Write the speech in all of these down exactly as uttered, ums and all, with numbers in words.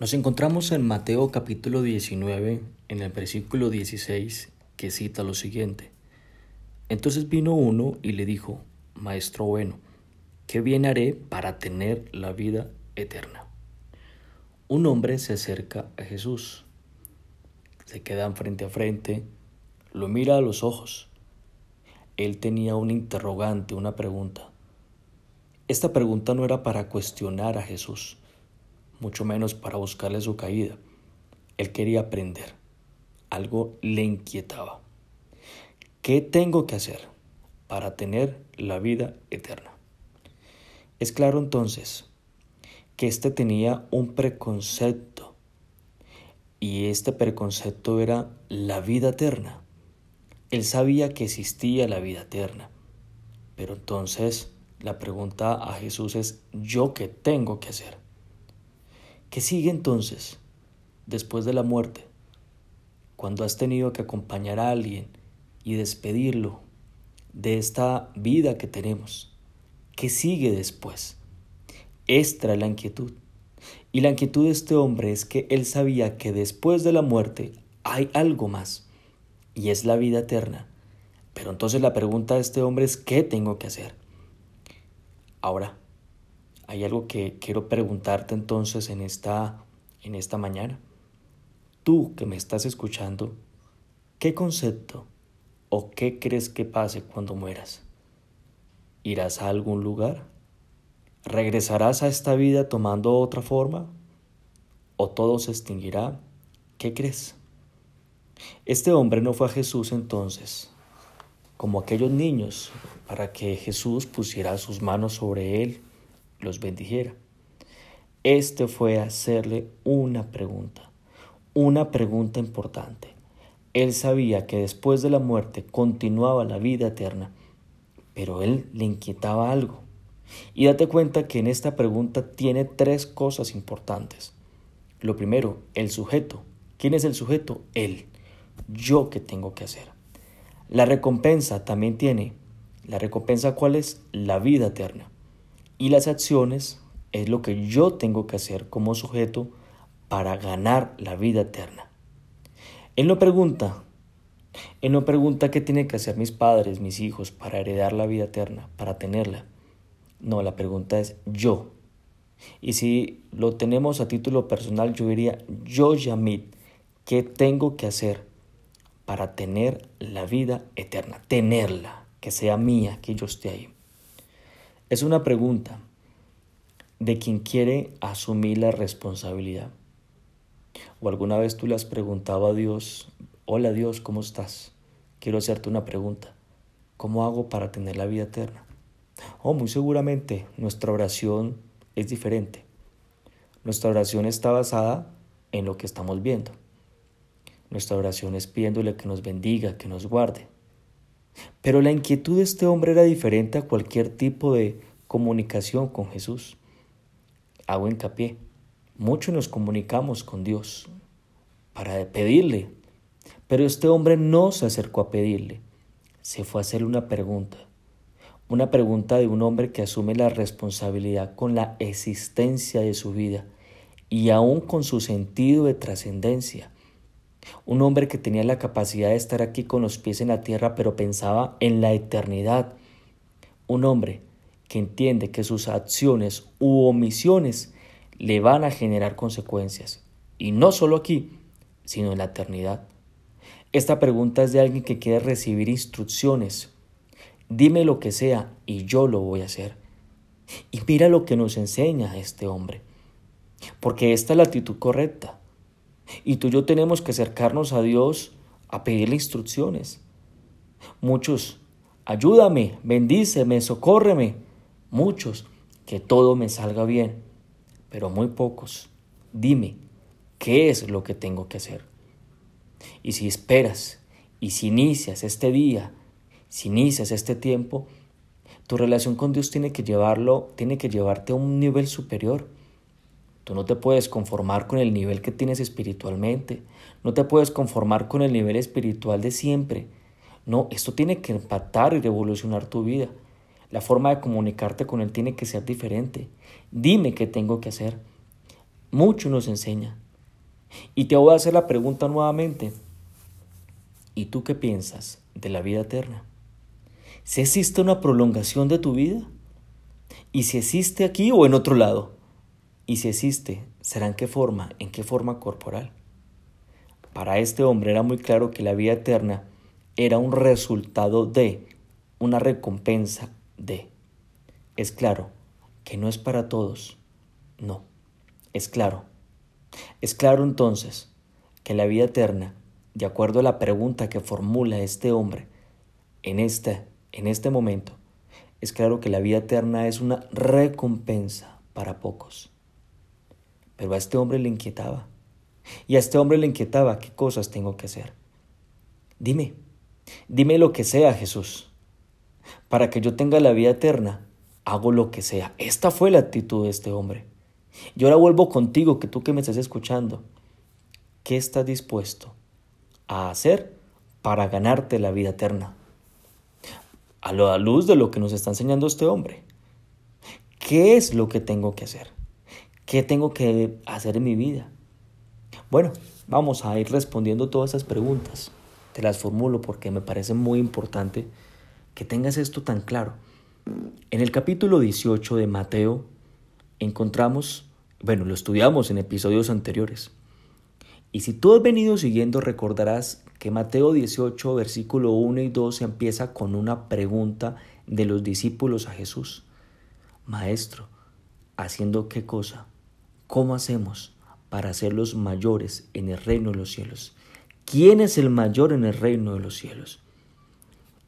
Nos encontramos en Mateo capítulo diecinueve, en el versículo dieciséis, que cita lo siguiente. Entonces vino uno y le dijo, Maestro bueno, ¿qué bien haré para tener la vida eterna? Un hombre se acerca a Jesús, se quedan frente a frente, lo mira a los ojos. Él tenía un interrogante, una pregunta. Esta pregunta no era para cuestionar a Jesús, mucho menos para buscarle su caída. Él quería aprender. Algo le inquietaba. ¿Qué tengo que hacer para tener la vida eterna? Es claro entonces que este tenía un preconcepto, y este preconcepto era la vida eterna. Él sabía que existía la vida eterna, pero entonces la pregunta a Jesús es, ¿yo qué tengo que hacer? ¿Qué sigue entonces después de la muerte? Cuando has tenido que acompañar a alguien y despedirlo de esta vida que tenemos, ¿qué sigue después? Esta es la inquietud. Y la inquietud de este hombre es que él sabía que después de la muerte hay algo más, y es la vida eterna. Pero entonces la pregunta de este hombre es, ¿qué tengo que hacer? Ahora, hay algo que quiero preguntarte entonces en esta, en esta mañana. Tú que me estás escuchando, ¿qué concepto o qué crees que pase cuando mueras? ¿Irás a algún lugar? ¿Regresarás a esta vida tomando otra forma? ¿O todo se extinguirá? ¿Qué crees? Este hombre no fue a Jesús entonces, como aquellos niños, para que Jesús pusiera sus manos sobre él, los bendijera. Este fue a hacerle una pregunta, una pregunta importante. Él sabía que después de la muerte continuaba la vida eterna, pero él le inquietaba algo. Y date cuenta que en esta pregunta tiene tres cosas importantes. Lo primero, el sujeto. ¿Quién es el sujeto? Él. ¿Yo qué tengo que hacer? La recompensa también tiene. ¿La recompensa cuál es? La vida eterna. Y las acciones es lo que yo tengo que hacer como sujeto para ganar la vida eterna. Él no pregunta, él no pregunta qué tienen que hacer mis padres, mis hijos para heredar la vida eterna, para tenerla. No, la pregunta es yo. Y si lo tenemos a título personal, yo diría, yo Yamit, ¿qué tengo que hacer para tener la vida eterna? Tenerla, que sea mía, que yo esté ahí. Es una pregunta de quien quiere asumir la responsabilidad. O alguna vez tú le has preguntado a Dios, hola Dios, ¿cómo estás? Quiero hacerte una pregunta, ¿cómo hago para tener la vida eterna? Oh, muy seguramente nuestra oración es diferente. Nuestra oración está basada en lo que estamos viendo. Nuestra oración es pidiéndole que nos bendiga, que nos guarde. Pero la inquietud de este hombre era diferente a cualquier tipo de comunicación con Jesús. Hago hincapié. Mucho nos comunicamos con Dios para pedirle, pero este hombre no se acercó a pedirle. Se fue a hacer una pregunta. Una pregunta de un hombre que asume la responsabilidad con la existencia de su vida y aún con su sentido de trascendencia. Un hombre que tenía la capacidad de estar aquí con los pies en la tierra, pero pensaba en la eternidad. Un hombre que entiende que sus acciones u omisiones le van a generar consecuencias, y no solo aquí, sino en la eternidad. Esta pregunta es de alguien que quiere recibir instrucciones. Dime lo que sea y yo lo voy a hacer. Y mira lo que nos enseña este hombre, porque esta es la actitud correcta. Y tú y yo tenemos que acercarnos a Dios a pedirle instrucciones. Muchos, ayúdame, bendíceme, socórreme. Muchos, que todo me salga bien. Pero muy pocos, dime, ¿qué es lo que tengo que hacer? Y si esperas, y si inicias este día, si inicias este tiempo, tu relación con Dios tiene que llevarlo, tiene que llevarte a un nivel superior. Tú no te puedes conformar con el nivel que tienes espiritualmente. No te puedes conformar con el nivel espiritual de siempre. No, esto tiene que impactar y revolucionar tu vida. La forma de comunicarte con Él tiene que ser diferente. Dime qué tengo que hacer. mucho nos enseña. Y te voy a hacer la pregunta nuevamente. ¿Y tú qué piensas de la vida eterna? ¿Si existe una prolongación de tu vida? ¿Y si existe aquí o en otro lado? ¿Y si existe, será en qué forma? ¿En qué forma corporal? Para este hombre era muy claro que la vida eterna era un resultado de, una recompensa de. Es claro que no es para todos, no, es claro. Es claro entonces que la vida eterna, de acuerdo a la pregunta que formula este hombre en este, en este momento, es claro que la vida eterna es una recompensa para pocos. Pero a este hombre le inquietaba, y a este hombre le inquietaba qué cosas tengo que hacer. Dime, dime lo que sea, Jesús, para que yo tenga la vida eterna, hago lo que sea. Esta fue la actitud de este hombre. Y ahora vuelvo contigo, que tú que me estás escuchando, ¿qué estás dispuesto a hacer para ganarte la vida eterna? A la luz de lo que nos está enseñando este hombre, ¿qué es lo que tengo que hacer? ¿Qué tengo que hacer en mi vida? Bueno, vamos a ir respondiendo todas esas preguntas. Te las formulo porque me parece muy importante que tengas esto tan claro. En el capítulo dieciocho de Mateo, encontramos, bueno, lo estudiamos en episodios anteriores. Y si tú has venido siguiendo, recordarás que Mateo dieciocho, versículo uno y dos, empieza con una pregunta de los discípulos a Jesús. Maestro, ¿haciendo qué cosa? ¿Cómo hacemos para ser los mayores en el reino de los cielos? ¿Quién es el mayor en el reino de los cielos?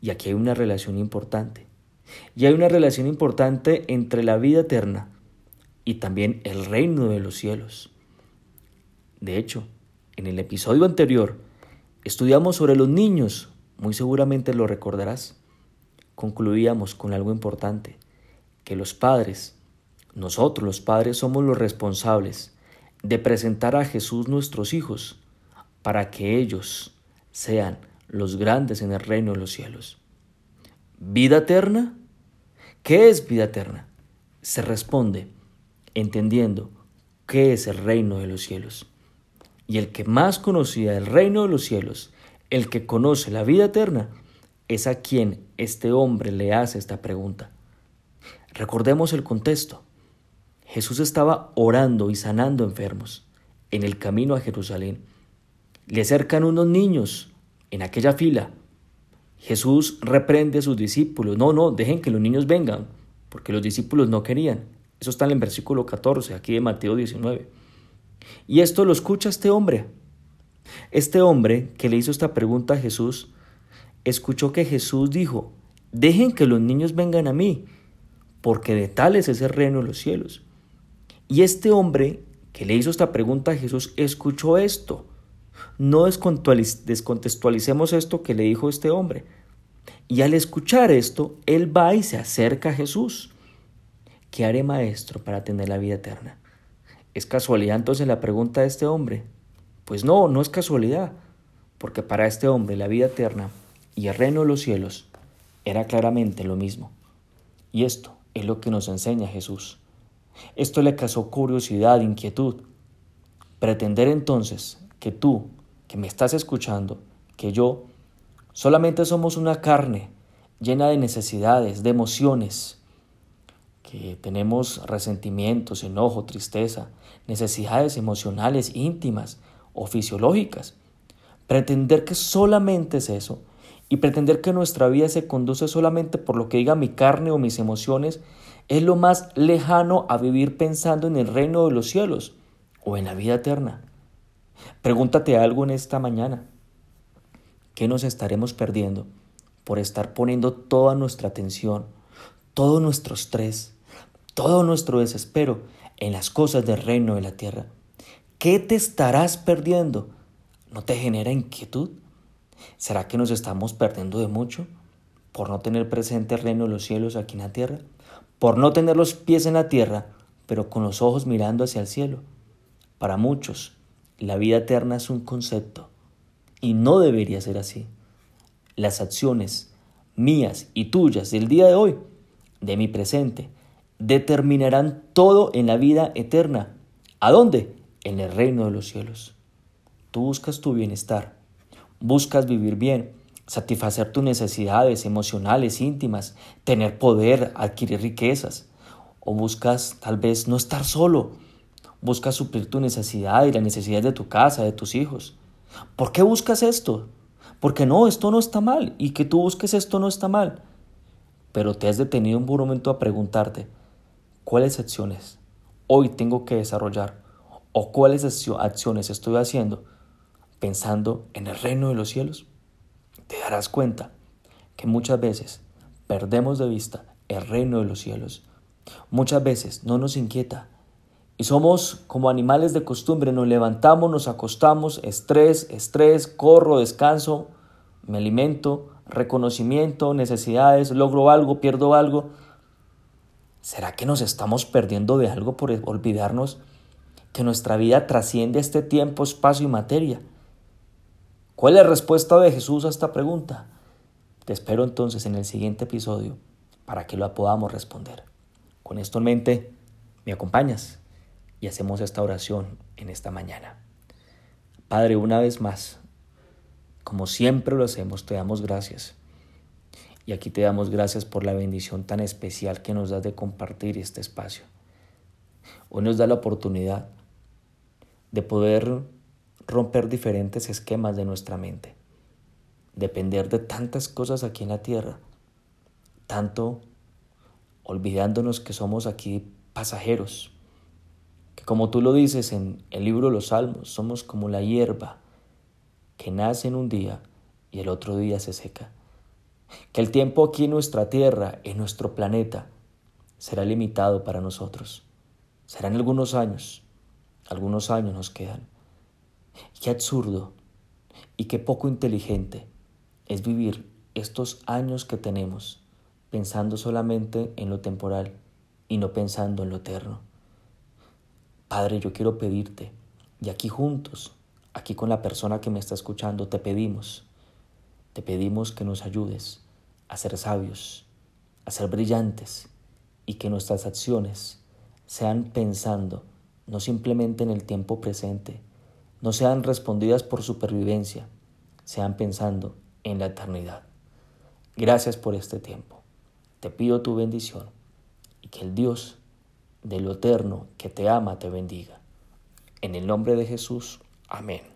Y aquí hay una relación importante. Y hay una relación importante entre la vida eterna y también el reino de los cielos. De hecho, en el episodio anterior estudiamos sobre los niños, muy seguramente lo recordarás. Concluíamos con algo importante, que los padres, nosotros los padres somos los responsables de presentar a Jesús nuestros hijos para que ellos sean los grandes en el reino de los cielos. ¿Vida eterna? ¿Qué es vida eterna? Se responde entendiendo qué es el reino de los cielos. Y el que más conocía el reino de los cielos, el que conoce la vida eterna, es a quien este hombre le hace esta pregunta. Recordemos el contexto. Jesús estaba orando y sanando enfermos en el camino a Jerusalén. Le acercan unos niños en aquella fila. Jesús reprende a sus discípulos. No, no, dejen que los niños vengan, porque los discípulos no querían. Eso está en el versículo catorce, aquí de Mateo diecinueve. Y esto lo escucha este hombre. Este hombre que le hizo esta pregunta a Jesús, escuchó que Jesús dijo, dejen que los niños vengan a mí, porque de tales es el reino de los cielos. Y este hombre que le hizo esta pregunta a Jesús, escuchó esto. No descontextualicemos esto que le dijo este hombre. Y al escuchar esto, él va y se acerca a Jesús. ¿Qué haré, maestro, para tener la vida eterna? ¿Es casualidad entonces la pregunta de este hombre? Pues no, no es casualidad, porque para este hombre la vida eterna y el reino de los cielos era claramente lo mismo. Y esto es lo que nos enseña Jesús. Esto le causó curiosidad, inquietud. Pretender entonces que tú, que me estás escuchando, que yo, solamente somos una carne llena de necesidades, de emociones, que tenemos resentimientos, enojo, tristeza, necesidades emocionales íntimas o fisiológicas. Pretender que solamente es eso y pretender que nuestra vida se conduce solamente por lo que diga mi carne o mis emociones es lo más lejano a vivir pensando en el reino de los cielos o en la vida eterna. Pregúntate algo en esta mañana. ¿Qué nos estaremos perdiendo por estar poniendo toda nuestra atención, todo nuestro estrés, todo nuestro desespero en las cosas del reino de la tierra? ¿Qué te estarás perdiendo? ¿No te genera inquietud? ¿Será que nos estamos perdiendo de mucho por no tener presente el reino de los cielos aquí en la tierra? Por no tener los pies en la tierra, pero con los ojos mirando hacia el cielo. Para muchos, la vida eterna es un concepto y no debería ser así. Las acciones mías y tuyas del día de hoy, de mi presente, determinarán todo en la vida eterna, ¿A dónde? En el reino de los cielos. Tú buscas tu bienestar, buscas vivir bien, satisfacer tus necesidades emocionales, íntimas, tener poder, adquirir riquezas. O buscas tal vez no estar solo, buscas suplir tu necesidad y las necesidades de tu casa, de tus hijos. ¿Por qué buscas esto? Porque no, esto no está mal, y que tú busques esto no está mal. Pero te has detenido un momento a preguntarte, ¿cuáles acciones hoy tengo que desarrollar? ¿O cuáles acciones estoy haciendo pensando en el reino de los cielos? Te darás cuenta que muchas veces perdemos de vista el reino de los cielos. Muchas veces no nos inquieta y somos como animales de costumbre. Nos levantamos, nos acostamos, estrés, estrés, corro, descanso, me alimento, reconocimiento, necesidades, logro algo, pierdo algo. ¿Será que nos estamos perdiendo de algo por olvidarnos que nuestra vida trasciende este tiempo, espacio y materia? ¿Cuál es la respuesta de Jesús a esta pregunta? Te espero entonces en el siguiente episodio para que lo podamos responder. Con esto en mente, me acompañas y hacemos esta oración en esta mañana. Padre, una vez más, como siempre lo hacemos, te damos gracias. Y aquí te damos gracias por la bendición tan especial que nos das de compartir este espacio. Hoy nos da la oportunidad de poder romper diferentes esquemas de nuestra mente, depender de tantas cosas aquí en la tierra, tanto olvidándonos que somos aquí pasajeros, que como tú lo dices en el libro de los Salmos, somos como la hierba que nace en un día y el otro día se seca. Que el tiempo aquí en nuestra tierra, en nuestro planeta, será limitado para nosotros. Serán algunos años, algunos años nos quedan. Qué absurdo y qué poco inteligente es vivir estos años que tenemos pensando solamente en lo temporal y no pensando en lo eterno. Padre, yo quiero pedirte, y aquí juntos, aquí con la persona que me está escuchando, te pedimos, te pedimos que nos ayudes a ser sabios, a ser brillantes y que nuestras acciones sean pensando no simplemente en el tiempo presente, no sean respondidas por supervivencia, sean pensando en la eternidad. Gracias por este tiempo. Te pido tu bendición y que el Dios de lo eterno que te ama te bendiga. En el nombre de Jesús, amén.